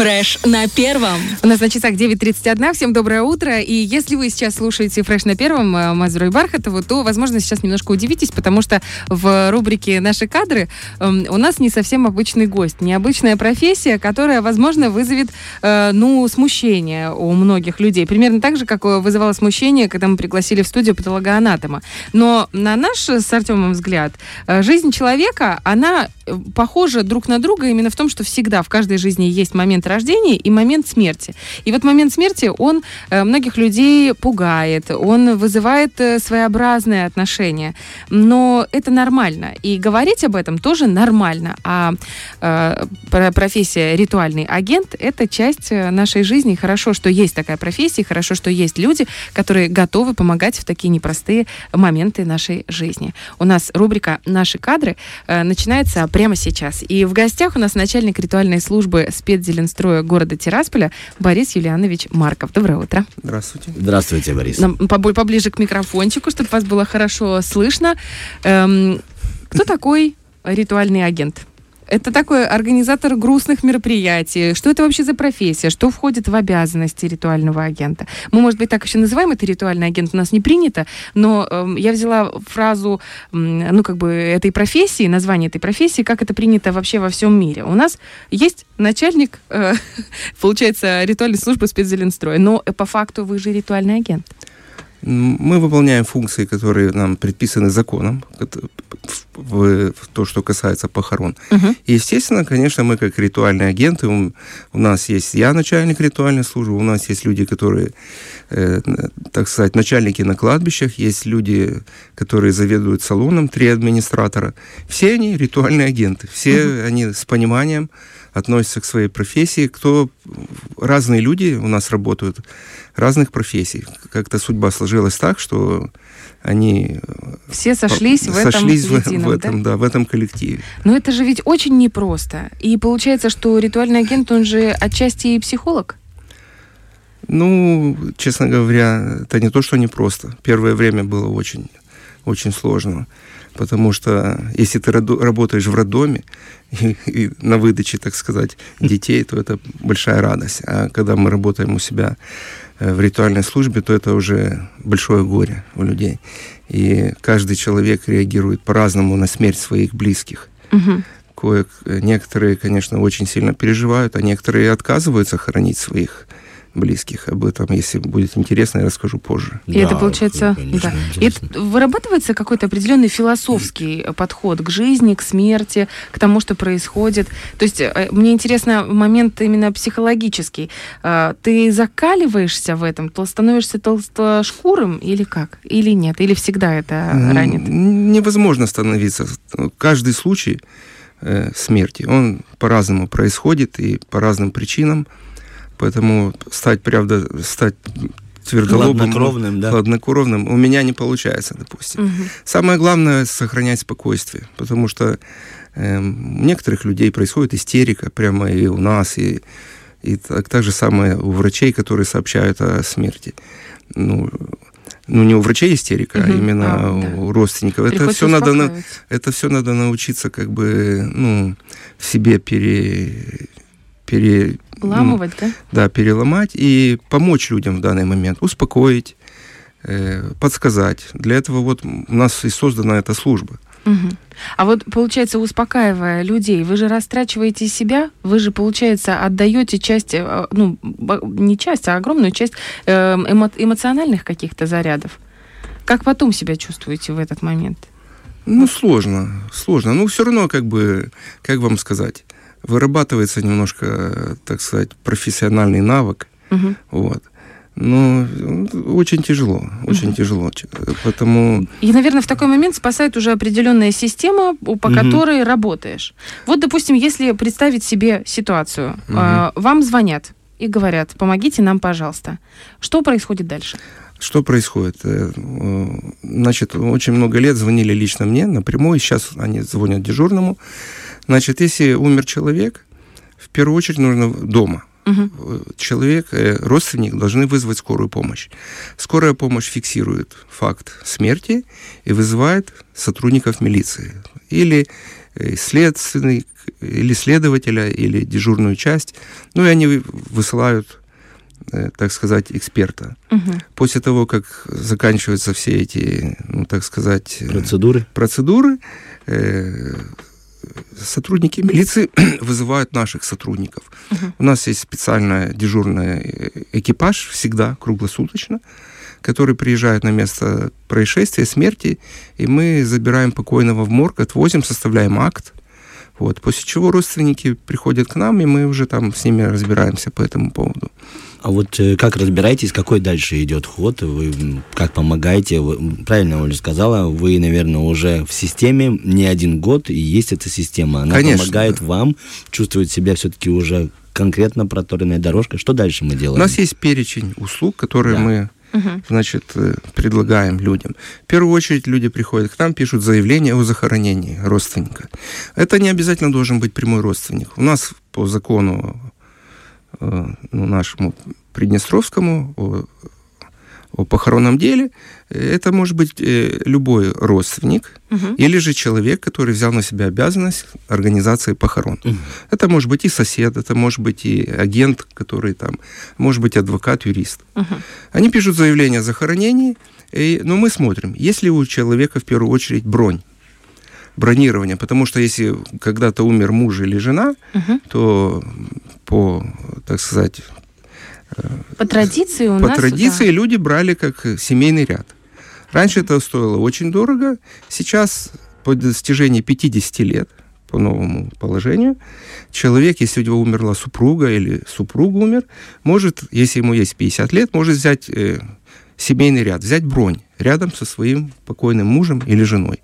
Фреш на первом. У нас на часах 9:31. Всем доброе утро. И если вы сейчас слушаете Фреш на первом Мазура и Бархатову, то, возможно, сейчас немножко удивитесь, потому что в рубрике «Наши кадры» у нас не совсем обычный гость. Необычная профессия, которая, возможно, вызовет, смущение у многих людей. Примерно так же, как вызывало смущение, когда мы пригласили в студию патологоанатома. Но на наш с Артемом взгляд, жизнь человека, она похожа друг на друга именно в том, что всегда в каждой жизни есть момент рождения и момент смерти. И вот момент смерти, он многих людей пугает, он вызывает своеобразные отношения. Но это нормально. И говорить об этом тоже нормально. А профессия ритуальный агент — это часть нашей жизни. Хорошо, что есть такая профессия, хорошо, что есть люди, которые готовы помогать в такие непростые моменты нашей жизни. У нас рубрика «Наши кадры» начинается прямо сейчас. И в гостях у нас начальник ритуальной службы спецзеленстроя города Тирасполя Борис Юлианович Марков. Доброе утро. Здравствуйте. Здравствуйте, Борис. Нам поближе к микрофончику, чтобы вас было хорошо слышно. Кто такой ритуальный агент? Это такой организатор грустных мероприятий. Что это вообще за профессия? Что входит в обязанности ритуального агента? Мы, может быть, так еще называем это ритуальный агент, у нас не принято, но я взяла фразу, этой профессии, название этой профессии, как это принято вообще во всем мире. У нас есть начальник, получается, ритуальной службы спецзеленстроя, но по факту вы же ритуальный агент. Мы выполняем функции, которые нам предписаны законом, в то, что касается похорон. И, естественно, конечно, мы как ритуальные агенты, у нас есть я начальник ритуальной службы, у нас есть люди, которые, начальники на кладбищах, есть люди, которые заведуют салоном, 3 администратора. Все они ритуальные агенты, все они с пониманием относятся к своей профессии. Разные люди у нас работают, разных профессий. Как-то судьба сложилась так, что они все сошлись в этом коллективе. Но это же ведь очень непросто. И получается, что ритуальный агент, он же отчасти и психолог? Честно говоря, это не то, что непросто. Первое время было очень, очень сложно. Потому что если ты работаешь в роддоме и на выдаче, детей, то это большая радость. А когда мы работаем у себя в ритуальной службе, то это уже большое горе у людей. И каждый человек реагирует по-разному на смерть своих близких. Некоторые, конечно, очень сильно переживают, а некоторые отказываются хоронить своих близких. Об этом, если будет интересно, я расскажу позже. И это, получается, конечно, да. И это вырабатывается какой-то определенный философский подход к жизни, к смерти, к тому, что происходит. То есть мне интересно момент именно психологический. Ты закаливаешься в этом, становишься толстошкурым или как? Или нет? Или всегда это ранит? Невозможно становиться. Каждый случай смерти, он по-разному происходит и по разным причинам. Поэтому стать твердолобым, хладнокровным у меня не получается, допустим. Самое главное — сохранять спокойствие, потому что у некоторых людей происходит истерика прямо и у нас, и так же самое у врачей, которые сообщают о смерти. Не у врачей истерика, а именно у родственников. Это все надо научиться в себе переломать и помочь людям в данный момент, успокоить, подсказать. Для этого у нас и создана эта служба. А получается, успокаивая людей, вы же растрачиваете себя, вы же, получается, отдаете часть, не часть, а огромную часть эмоциональных каких-то зарядов. Как потом себя чувствуете в этот момент? Сложно. Все равно, как вам сказать, вырабатывается немножко, профессиональный навык. Но очень тяжело. Поэтому... И, наверное, в такой момент спасает уже определенная система, по которой работаешь. Вот, допустим, если представить себе ситуацию, вам звонят и говорят: помогите нам, пожалуйста. Что происходит дальше? Что происходит? Значит, очень много лет звонили лично мне напрямую, сейчас они звонят дежурному. Значит, если умер человек, в первую очередь нужно дома. Человек, родственник должны вызвать скорую помощь. Скорая помощь фиксирует факт смерти и вызывает сотрудников милиции. Или следственный, или следователя, или дежурную часть. Ну и они высылают, так сказать, эксперта. Угу. После того, как заканчиваются все эти, ну, так сказать... Процедуры, сотрудники милиции вызывают наших сотрудников. Угу. У нас есть специальный дежурный экипаж, всегда, круглосуточно, который приезжает на место происшествия, смерти, и мы забираем покойного в морг, отвозим, составляем акт. Вот. После чего родственники приходят к нам, и мы уже там с ними разбираемся по этому поводу. А вот как разбираетесь, какой дальше идет ход? Вы как помогаете? Вы, правильно Оля сказала, вы, наверное, уже в системе не один год, и есть эта система. Она Конечно, помогает да. вам чувствовать себя все-таки уже конкретно проторенной дорожкой. Что дальше мы делаем? У нас есть перечень услуг, которые да. мы... Значит, предлагаем людям. В первую очередь люди приходят к нам, пишут заявление о захоронении родственника. Это не обязательно должен быть прямой родственник. У нас по закону нашему приднестровскому о похоронном деле это может быть любой родственник или же человек, который взял на себя обязанность организации похорон. Это может быть и сосед, это может быть и агент, который там, может быть адвокат, юрист. Они пишут заявление о захоронении, но мы смотрим, есть ли у человека в первую очередь бронирование, потому что если когда-то умер муж или жена, то по, так сказать... По традиции да. люди брали как семейный ряд. Раньше это стоило очень дорого. Сейчас, по достижении 50 лет, по новому положению, человек, если у него умерла супруга или супруг умер, может, если ему есть 50 лет, может взять семейный ряд, взять бронь рядом со своим покойным мужем или женой.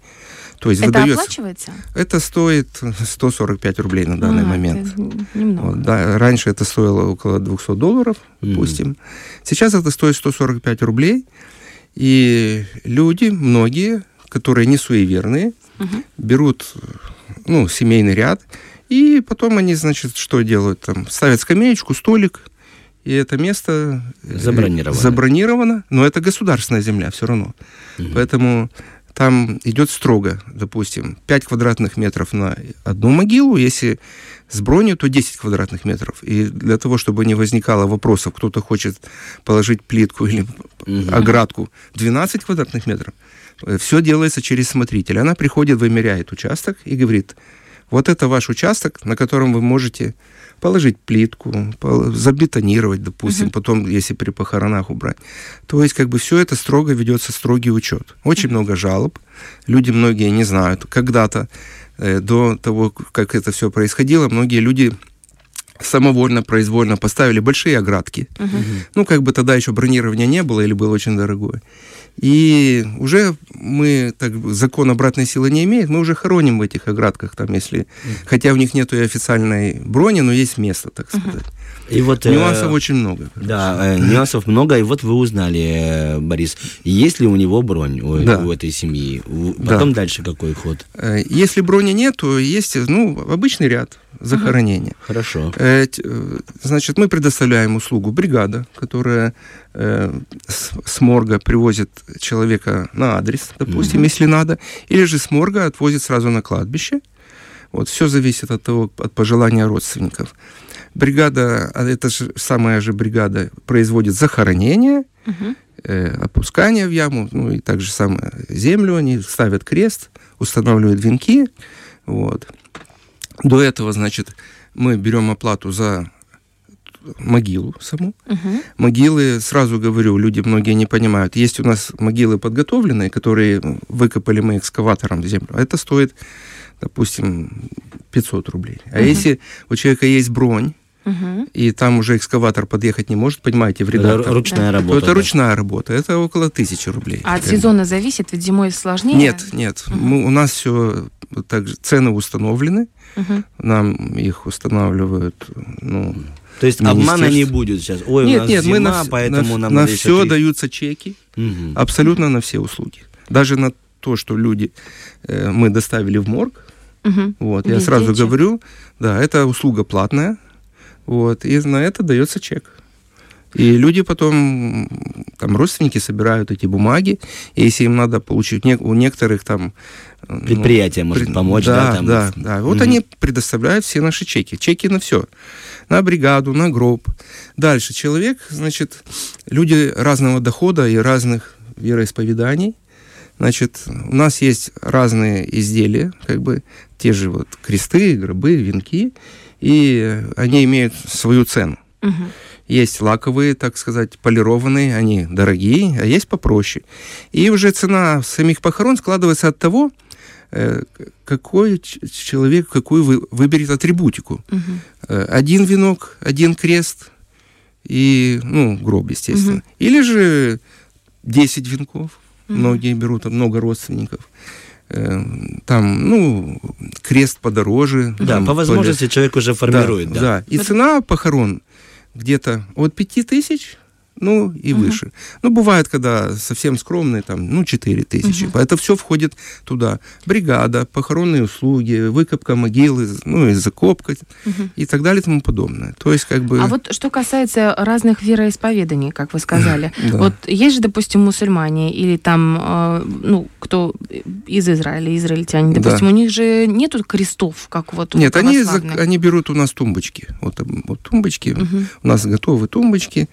То есть это выдается, оплачивается? Это стоит 145 рублей на данный момент. Вот, да, раньше это стоило около $200, допустим. Сейчас это стоит 145 рублей. И люди, многие, которые не суеверные, берут семейный ряд. И потом они, значит, что делают? Там, ставят скамеечку, столик. И это место забронировано. Но это государственная земля все равно. Поэтому... Там идет строго, допустим, 5 квадратных метров на одну могилу, если с бронью, то 10 квадратных метров. И для того, чтобы не возникало вопросов, кто-то хочет положить плитку или оградку, 12 квадратных метров, все делается через смотрителя. Она приходит, вымеряет участок и говорит, вот это ваш участок, на котором вы можете положить плитку, забетонировать, допустим, потом, если при похоронах убрать. То есть, как бы все это строго ведется, строгий учет. Очень много жалоб. Люди многие не знают. Когда-то, до того, как это все происходило, многие люди самовольно, произвольно поставили большие оградки. Ну, как бы тогда еще бронирования не было или было очень дорогое. И уже мы, так, закон обратной силы не имеет, мы уже хороним в этих оградках, там, если, хотя у них нет и официальной брони, но есть место, так сказать. И вот, нюансов очень много. Да, нюансов много, и вот вы узнали, Борис, есть ли у него бронь у этой семьи? Потом дальше какой ход? Если брони нет, то есть, обычный ряд захоронения. Хорошо. Значит, мы предоставляем услугу бригада, которая с морга привозит человека на адрес, допустим, если надо, или же с морга отвозит сразу на кладбище. Вот, все зависит от того, от пожелания родственников. Бригада, это же самая же бригада, производит захоронение, опускание в яму, и так же самое землю, они ставят крест, устанавливают венки. Вот. До этого, значит, мы берем оплату за могилу саму. Могилы, сразу говорю, люди многие не понимают. Есть у нас могилы подготовленные, которые выкопали мы экскаватором в землю. Это стоит, допустим, 500 рублей. А если у человека есть бронь, и там уже экскаватор подъехать не может, понимаете, вреда. Это ручная работа. Это ручная работа, это около 1000 рублей. А от сезона зависит, ведь зимой сложнее? Нет. У нас все так же, цены установлены, нам их устанавливают, То есть обмана не будет сейчас. Нет, зима, поэтому нам на все даются чеки, абсолютно на все услуги. Даже на то, что мы доставили в морг. Вот, я сразу говорю, да, это услуга платная. Вот, и на это дается чек. И люди потом, там, родственники собирают эти бумаги, и если им надо получить, у некоторых там... Предприятие может помочь, да? Да, там... да. Вот они предоставляют все наши чеки. Чеки на все. На бригаду, на гроб. Дальше человек, значит, люди разного дохода и разных вероисповеданий. Значит, у нас есть разные изделия, как бы, те же вот кресты, гробы, венки, и они имеют свою цену. Угу. Есть лаковые, так сказать, полированные, они дорогие, а есть попроще. И уже цена самих похорон складывается от того, какой человек, какую выберет атрибутику. Угу. Один венок, один крест и, ну, гроб, естественно. Угу. Или же 10 венков. Многие берут, много родственников. Там, ну, крест подороже. Да, там, по возможности человек уже формирует. Да, да. И цена похорон где-то от 5000, ну, и выше. Ну, бывает, когда совсем скромные, там, ну, 4000. Это все входит туда. Бригада, похоронные услуги, выкопка могилы, ну, и закопка, и так далее, и тому подобное. То есть, как бы... А вот что касается разных вероисповеданий, как вы сказали. Вот есть же, допустим, мусульмане или там, ну, кто из Израиля, израильтяне, допустим, у них же нету крестов, как вот у православных. Нет, они берут у нас тумбочки. Вот тумбочки, у нас готовы тумбочки.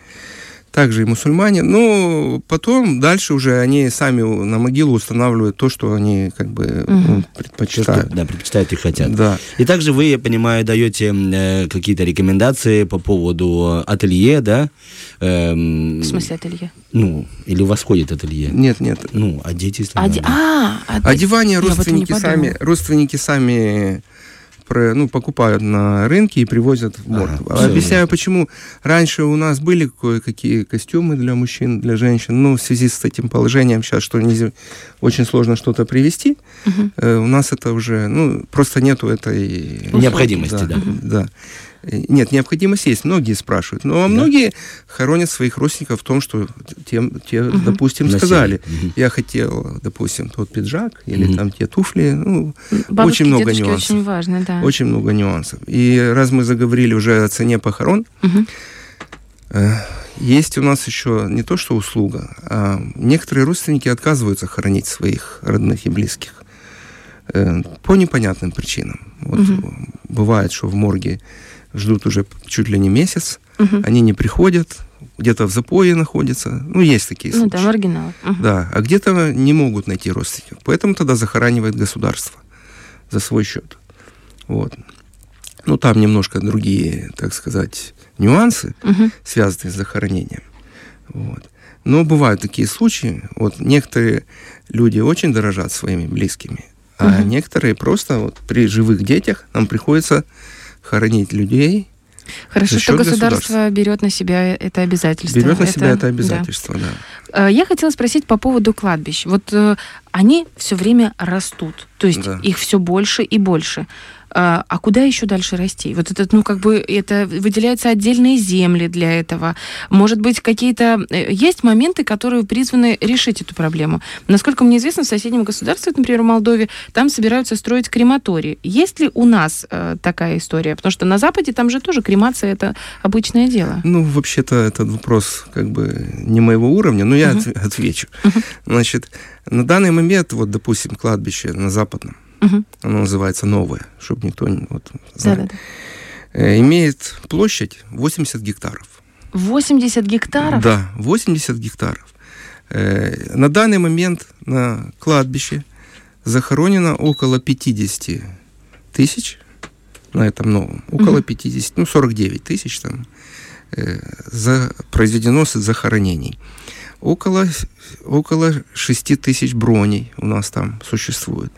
Также и мусульмане. Но потом дальше уже они сами на могилу устанавливают то, что они как бы предпочитают. Да, предпочитают и хотят. Да. И также вы, я понимаю, даете какие-то рекомендации по поводу ателье, да? В смысле ателье? Ну, или у вас ходит ателье? Нет, нет. Ну, одеть. Одевание родственники сами... Ну, покупают на рынке и привозят в морг. Объясняю, почему. Раньше у нас были кое-какие костюмы для мужчин, для женщин, но в связи с этим положением сейчас, что нельзя, очень сложно что-то привезти, у нас это уже, ну, просто нету этой... Необходимости, да. Да. Нет, необходимость есть. Многие спрашивают. Но многие хоронят своих родственников в том, что те допустим, сказали. Я хотел, допустим, тот пиджак или там те туфли. Ну, бабушки, очень много нюансов. Очень важно, да. Очень много нюансов. И раз мы заговорили уже о цене похорон, есть у нас еще не то, что услуга, а некоторые родственники отказываются хоронить своих родных и близких по непонятным причинам. Вот бывает, что в морге ждут уже чуть ли не месяц, они не приходят, где-то в запое находятся. Ну, есть такие случаи. Ну, да, маргиналы. Да, а где-то не могут найти родственников. Поэтому тогда захоранивает государство за свой счет. Вот. Ну, там немножко другие, так сказать, нюансы, связанные с захоронением. Вот. Но бывают такие случаи. Вот некоторые люди очень дорожат своими близкими, а некоторые просто вот при живых детях нам приходится... хоронить людей. Хорошо, что государство берет на себя это обязательство. Берет на себя это обязательство, да. Я хотела спросить по поводу кладбищ. Вот они все время растут, то есть их все больше и больше. А куда еще дальше расти? Вот этот, ну, как бы, это выделяются отдельные земли для этого. Может быть, какие-то... Есть моменты, которые призваны решить эту проблему. Насколько мне известно, в соседнем государстве, например, в Молдове, там собираются строить крематории. Есть ли у нас такая история? Потому что на Западе там же тоже кремация – это обычное дело. Ну, вообще-то, этот вопрос, как бы, не моего уровня, но я отвечу. Значит, на данный момент, вот, допустим, кладбище на Западном, оно называется «Новое», чтобы никто не знает. Имеет площадь 80 гектаров. 80 гектаров? Да, 80 гектаров. На данный момент на кладбище захоронено около 50 тысяч, на этом новом, около 50, ну, 49 тысяч там, произведено захоронений. Около 6 тысяч броней у нас там существует.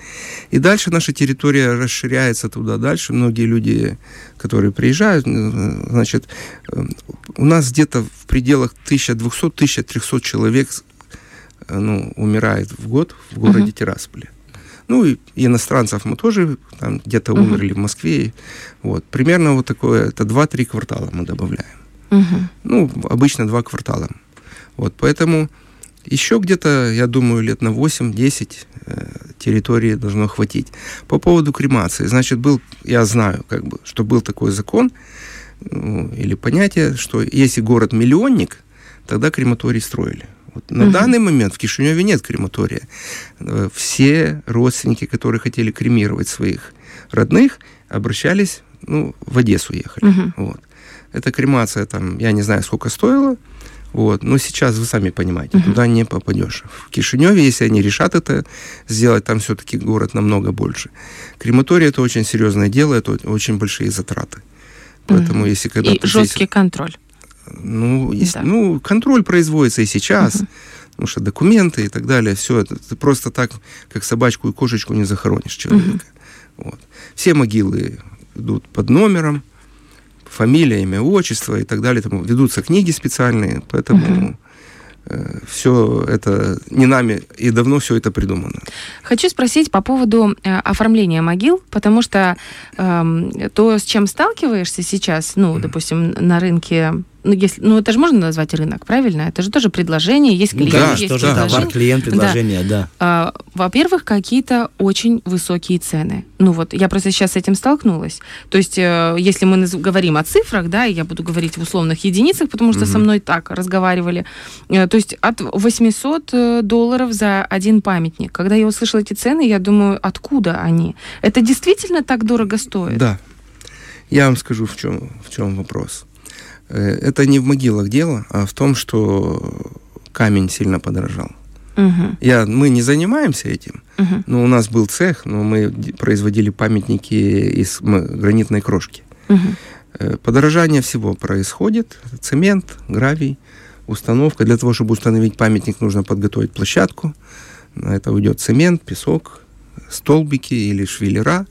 И дальше наша территория расширяется туда дальше. Многие люди, которые приезжают, значит, у нас где-то в пределах 1200-1300 человек, ну, умирает в год в городе Тирасполе. Ну, и иностранцев мы тоже там где-то умерли в Москве. Вот. Примерно вот такое, это 2-3 квартала мы добавляем. Ну, обычно 2 квартала. Вот, поэтому еще где-то, я думаю, лет на 8-10 территории должно хватить. По поводу кремации. Значит, я знаю, как бы, что был такой закон, или понятие, что если город миллионник, тогда крематорий строили. Вот на данный момент в Кишиневе нет крематория. Все родственники, которые хотели кремировать своих родных, обращались, в Одессу ехали. Вот. Эта кремация, я не знаю, сколько стоила, но сейчас вы сами понимаете, туда не попадешь. В Кишиневе, если они решат это сделать, там все-таки город намного больше. Крематория — это очень серьезное дело, это очень большие затраты. Поэтому, если когда и жесткий контроль. Контроль производится и сейчас, потому что документы и так далее, все это. Ты просто так, как собачку и кошечку, не захоронишь человека. Вот. Все могилы идут под номером, фамилия, имя, отчество и так далее. Там ведутся книги специальные, поэтому... все это не нами, и давно все это придумано. Хочу спросить по поводу оформления могил, потому что то, с чем сталкиваешься сейчас, допустим, на рынке, это же можно назвать рынок, правильно? Это же тоже предложение, есть клиент, есть предложение. Товар, клиент, предложение, во-первых, какие-то очень высокие цены. Я просто сейчас с этим столкнулась. То есть, если мы говорим о цифрах, и я буду говорить в условных единицах, потому что со мной так разговаривали, то есть от $800 за один памятник. Когда я услышала эти цены, я думаю, откуда они? Это действительно так дорого стоит? Да. Я вам скажу, в чем вопрос. Это не в могилах дело, а в том, что камень сильно подорожал. Мы не занимаемся этим, но у нас был цех, но мы производили памятники из гранитной крошки. Подорожание всего происходит, цемент, гравий, установка. Для того, чтобы установить памятник, нужно подготовить площадку. На это уйдет цемент, песок, столбики или швеллера.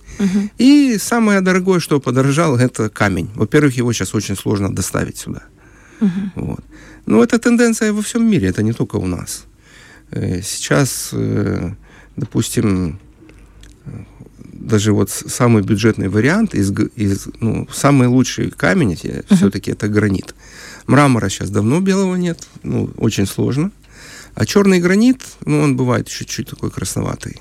И самое дорогое, что подорожало, это камень. Во-первых, его сейчас очень сложно доставить сюда. Вот. Но это тенденция во всем мире, это не только у нас. Сейчас, допустим, даже самый бюджетный вариант, самый лучший камень все-таки это гранит. Мрамора сейчас давно белого нет, очень сложно. А черный гранит, он бывает чуть-чуть такой красноватый.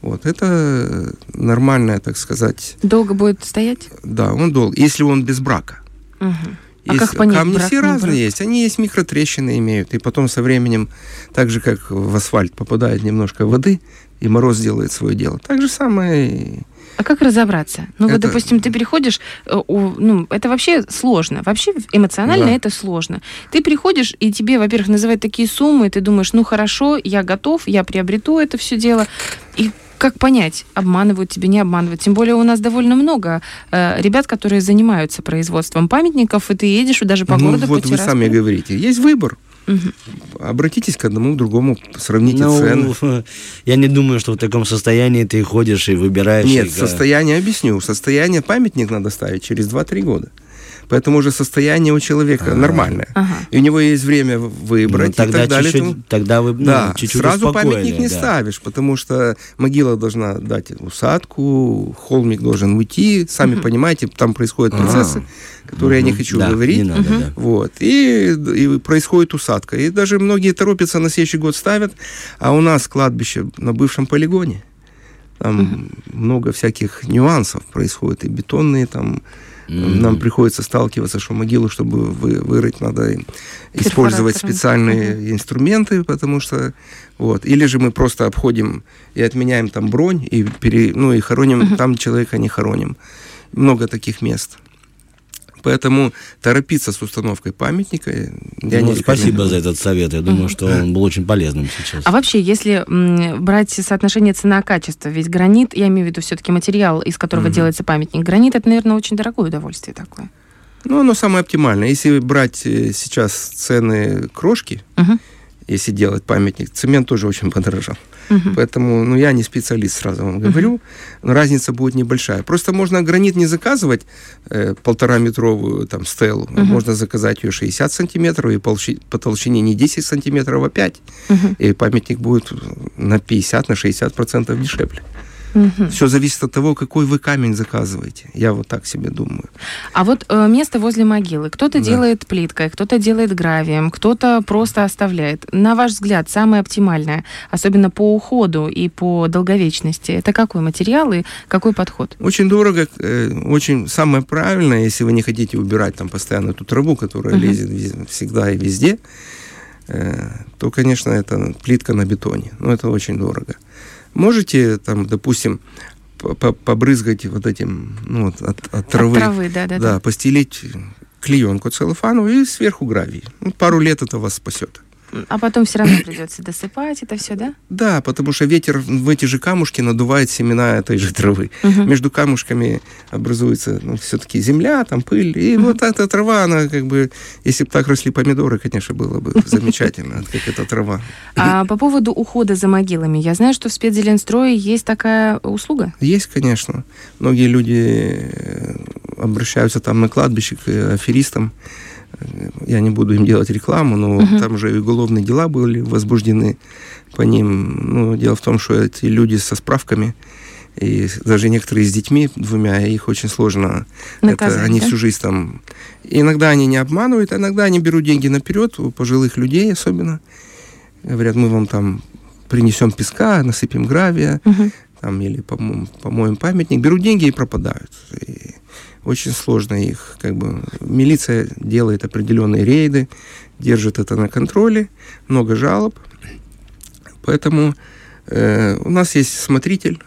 Вот, это нормальное, так сказать... Долго будет стоять? Да, он долго, если он без брака. А как понять, камни брак, все разные брак? Есть, они есть микротрещины имеют, и потом со временем, так же, как в асфальт попадает немножко воды, и мороз делает свое дело. Так же самое... А как разобраться? Допустим, ты переходишь... это вообще сложно. Вообще эмоционально это сложно. Ты переходишь, и тебе, во-первых, называют такие суммы, и ты думаешь, хорошо, я готов, я приобрету это все дело. И как понять, обманывают тебя, не обманывают? Тем более у нас довольно много ребят, которые занимаются производством памятников, и ты едешь даже по городу, по Тирасполю. Вы сами говорите. Есть выбор. Обратитесь к одному, к другому, сравните цены. Я не думаю, что в таком состоянии ты ходишь и выбираешь. Нет, состояние объясню. Состояние памятник надо ставить через 2-3 года. Поэтому уже состояние у человека нормальное. И у него есть время выбрать. Тогда и так далее. Тогда вы чуть-чуть сразу памятник не ставишь, потому что могила должна дать усадку, холмик должен уйти. Сами понимаете, там происходят процессы, которые я не хочу говорить. Не надо, вот. И происходит усадка. И даже многие торопятся, на следующий год ставят. А у нас кладбище на бывшем полигоне. Там много всяких нюансов происходит. И бетонные там... Нам приходится сталкиваться, что могилу, чтобы вырыть, надо использовать специальные инструменты, потому что... Или же мы просто обходим и отменяем там бронь, и хороним, там человека не хороним. Много таких мест. Поэтому торопиться с установкой памятника я не рекомендую. Спасибо за этот совет. Я думаю, что он был очень полезным сейчас. А вообще, если брать соотношение цена-качество, ведь гранит, я имею в виду все-таки материал, из которого делается памятник, гранит — это, наверное, очень дорогое удовольствие такое. Оно самое оптимальное. Если брать сейчас цены крошки, если делать памятник, цемент тоже очень подорожал. Поэтому, я не специалист, сразу вам говорю, но разница будет небольшая. Просто можно гранит не заказывать 1,5-метровую стелу, можно заказать ее 60 сантиметров, и по толщине не 10 сантиметров, а 5. И памятник будет на 50-60% дешевле. Угу. Все зависит от того, какой вы камень заказываете. Я вот так себе думаю. А вот место возле могилы. Кто-то делает плиткой, кто-то делает гравием, кто-то просто оставляет. На ваш взгляд, самое оптимальное, особенно по уходу и по долговечности, это какой материал и какой подход? Очень дорого, очень самое правильное, если вы не хотите убирать там постоянно эту траву, которая лезет всегда и везде, то, конечно, это плитка на бетоне. Но это очень дорого. Можете, там, допустим, побрызгать вот этим, ну, от травы. От травы, да. Постелить клеенку целлофановую и сверху гравий. Ну, пару лет это вас спасет. А потом все равно придется досыпать это все, да? Да, потому что ветер в эти же камушки надувает семена этой же травы. Между камушками образуется все-таки земля, там пыль. И вот эта трава, она как бы... Если бы так росли помидоры, конечно, было бы замечательно, как эта трава. А по поводу ухода за могилами. Я знаю, что в Спецзеленстрое есть такая услуга? Есть, конечно. Многие люди обращаются там на кладбище к аферистам. Я не буду им делать рекламу, но там же и уголовные дела были возбуждены по ним. Ну, дело в том, что эти люди со справками, и даже некоторые с детьми, двумя, их очень сложно. Наказать, они всю жизнь там... Иногда они не обманывают, иногда они берут деньги наперед, у пожилых людей особенно. Говорят, мы вам там принесем песка, насыпем гравия, там, или помоем памятник. Берут деньги и пропадают. И очень сложно их, как бы, милиция делает определенные рейды, держит это на контроле, много жалоб. Поэтому у нас есть смотритель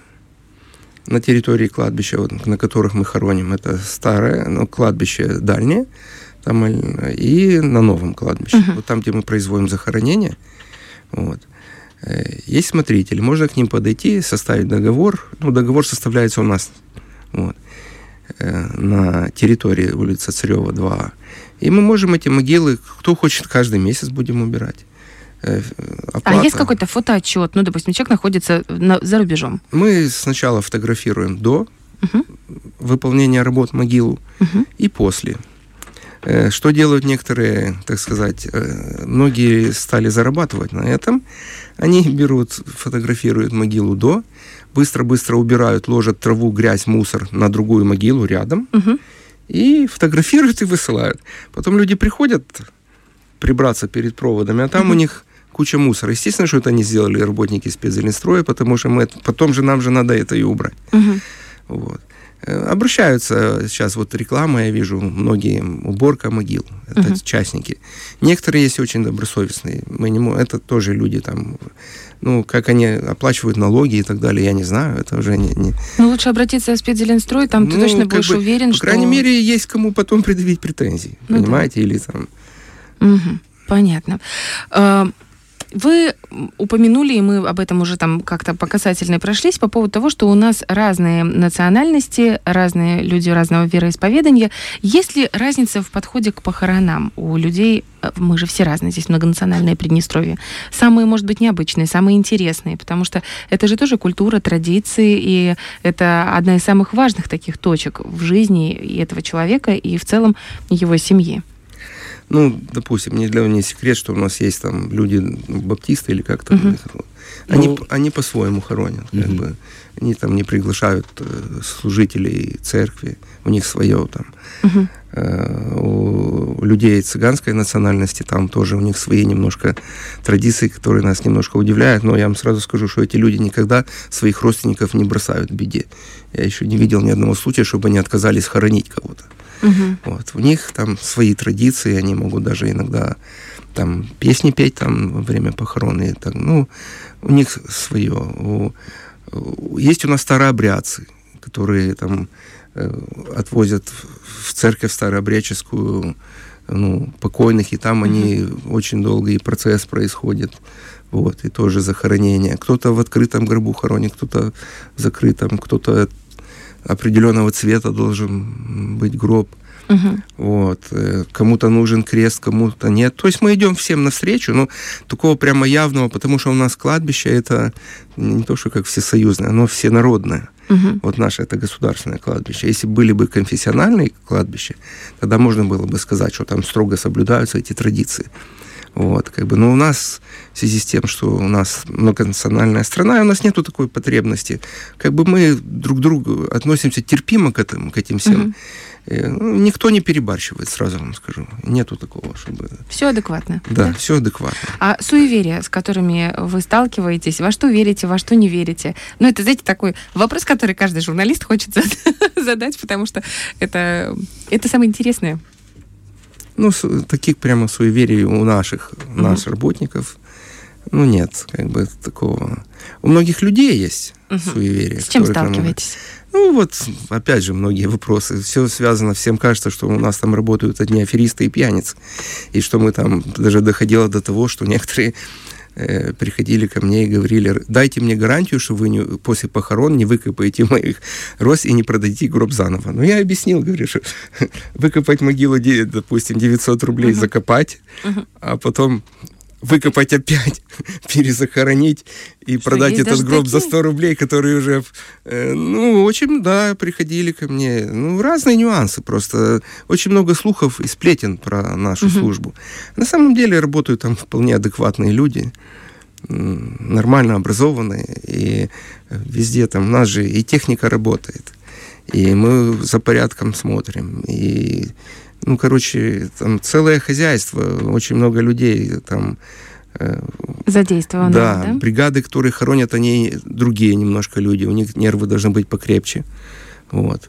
на территории кладбища, вот, на которых мы хороним. Это старое, но кладбище дальнее, там и на новом кладбище, вот там, где мы производим захоронение. Вот. Есть смотритель, можно к ним подойти, составить договор. Ну, договор составляется у нас. Вот. На территории улицы Царева 2А. И мы можем эти могилы, кто хочет, каждый месяц будем убирать. Оплата. А есть какой-то фотоотчет? Ну, допустим, человек находится за рубежом. Мы сначала фотографируем до выполнения работ могилу и после. Что делают некоторые, так сказать, многие стали зарабатывать на этом. Они берут, фотографируют могилу до, быстро-быстро убирают, ложат траву, грязь, мусор на другую могилу рядом, и фотографируют и высылают. Потом люди приходят прибраться перед проводами, а там у них куча мусора. Естественно, что это не сделали работники Спецзеленстроя, потому что мы это, потом же нам же надо это и убрать. Вот. Обращаются сейчас, вот реклама, я вижу, многие, уборка могил, это частники. Некоторые есть очень добросовестные, это тоже люди там, ну, как они оплачивают налоги и так далее, я не знаю, это уже не... Ну, лучше обратиться в Спецзеленстрой, там ты точно будешь уверен, что... По крайней мере, есть кому потом предъявить претензии, понимаете, или там... Понятно. Вы упомянули, и мы об этом уже там как-то по касательной прошлись, по поводу того, что у нас разные национальности, разные люди разного вероисповедания. Есть ли разница в подходе к похоронам у людей? Мы же все разные, здесь многонациональное Приднестровье. Самые, может быть, необычные, самые интересные, потому что это же тоже культура, традиции, и это одна из самых важных таких точек в жизни и этого человека, и в целом его семьи. Ну, допустим, не секрет, что у нас есть там люди, баптисты или как-то, они по-своему хоронят, как бы. Они там не приглашают служителей церкви, у них свое там. У людей цыганской национальности там тоже у них свои немножко традиции, которые нас немножко удивляют, но я вам сразу скажу, что эти люди никогда своих родственников не бросают в беде. Я еще не видел ни одного случая, чтобы они отказались хоронить кого-то. Вот. У них там свои традиции, они могут даже иногда там песни петь там во время похорон. И так, ну, у них свое. Есть у нас старообрядцы, которые там отвозят в церковь старообрядческую, ну, покойных, и там они очень долгий процесс происходит. Вот, и тоже захоронение. Кто-то в открытом гробу хоронит, кто-то в закрытом, кто-то определенного цвета должен быть гроб. Вот. Кому-то нужен крест, кому-то нет. То есть мы идем всем навстречу, но такого прямо явного, потому что у нас кладбище это не то, что как всесоюзное, оно всенародное. Вот наше это государственное кладбище. Если были бы конфессиональные кладбища, тогда можно было бы сказать, что там строго соблюдаются эти традиции. Вот, как бы. Но у нас, в связи с тем, что у нас многонациональная страна, и у нас нету такой потребности. Как бы мы друг к другу относимся терпимо к этим всем. Mm-hmm. Никто не перебарщивает, сразу вам скажу. Нету такого, чтобы... Все адекватно. Да, да? Все адекватно. А суеверия, с которыми вы сталкиваетесь, во что верите, во что не верите? Ну, это, знаете, такой вопрос, который каждый журналист хочет задать, потому что это самое интересное. Ну, таких прямо суеверий у наших, у нас, работников, ну, нет, как бы такого. У многих людей есть суеверия. С чем сталкиваетесь? Ну, вот, опять же, многие вопросы. Все связано, всем кажется, что у нас там работают одни аферисты и пьяницы. И что мы там, даже доходило до того, что некоторые приходили ко мне и говорили: дайте мне гарантию, что вы после похорон не выкопаете моих роз и не продадите гроб заново. Ну, я объяснил, говорю, что выкопать могилу, допустим, 900 рублей закопать, а потом выкопать опять, перезахоронить и что, продать этот гроб за 100 рублей, которые уже... Ну, очень, да, приходили ко мне. Ну, разные нюансы просто. Очень много слухов и сплетен про нашу службу. На самом деле работают там вполне адекватные люди, нормально образованные, и везде там у нас же и техника работает, и мы за порядком смотрим, и... Ну, короче, там целое хозяйство, очень много людей там... Задействовано, да? Бригады, которые хоронят, они другие немножко люди, у них нервы должны быть покрепче, вот.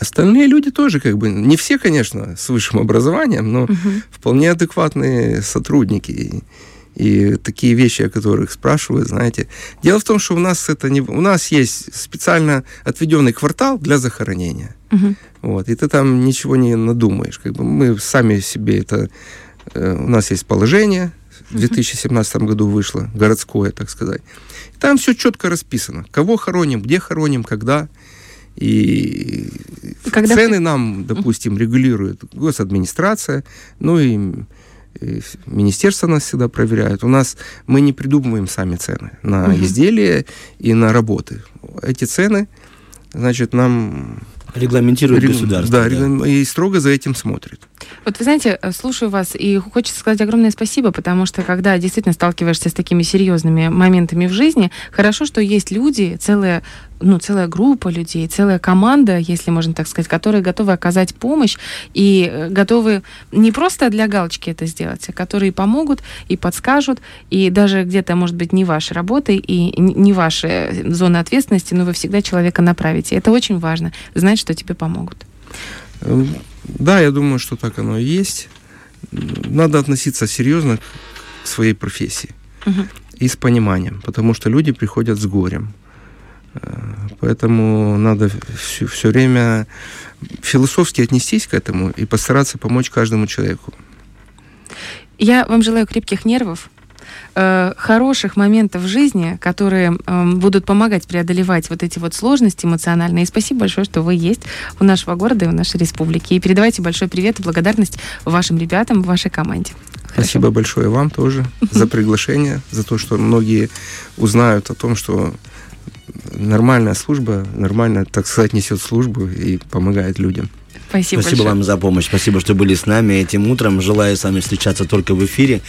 Остальные люди тоже, как бы, не все, конечно, с высшим образованием, но вполне адекватные сотрудники. И такие вещи, о которых спрашивают, знаете. Дело в том, что у нас это не... У нас есть специально отведенный квартал для захоронения. Вот. И ты там ничего не надумаешь. Как бы мы сами себе это... У нас есть положение, в 2017 году вышло, городское, так сказать. И там все четко расписано. Кого хороним, где хороним, когда. И когда цены нам, допустим, регулирует госадминистрация, ну и министерство нас всегда проверяет. У нас мы не придумываем сами цены на изделия и на работы. Эти цены, значит, нам... Регламентирует государство. Да, да, и строго за этим смотрит. Вот вы знаете, слушаю вас, и хочется сказать огромное спасибо, потому что когда действительно сталкиваешься с такими серьезными моментами в жизни, хорошо, что есть люди, целая группа людей, целая команда, если можно так сказать, которые готовы оказать помощь и готовы не просто для галочки это сделать, а которые помогут и подскажут, и даже где-то, может быть, не вашей работы и не ваша зона ответственности, но вы всегда человека направите. Это очень важно, знать, что тебе помогут. Да, я думаю, что так оно и есть. Надо относиться серьезно к своей профессии и с пониманием, потому что люди приходят с горем. Поэтому надо все время философски отнестись к этому и постараться помочь каждому человеку. Я вам желаю крепких нервов, хороших моментов в жизни, которые будут помогать преодолевать вот эти вот сложности эмоциональные. И спасибо большое, что вы есть у нашего города и у нашей республики. И передавайте большой привет и благодарность вашим ребятам, вашей команде. Спасибо большое вам тоже за приглашение, за то, что многие узнают о том, что нормальная служба, нормально, так сказать, несет службу и помогает людям. Спасибо большое. Вам за помощь. Спасибо, что были с нами этим утром. Желаю с вами встречаться только в эфире.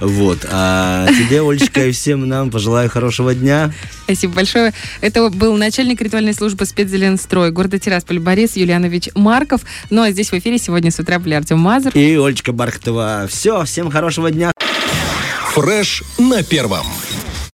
Вот. А тебе, Олечка, и всем нам пожелаю хорошего дня. Спасибо большое. Это был начальник ритуальной службы «Спецзеленстрой» города Тирасполь Борис Юлианович Марков. Ну а здесь в эфире сегодня с утра были Артем Мазур и Олечка Бархатова. Всем хорошего дня. Фреш на первом.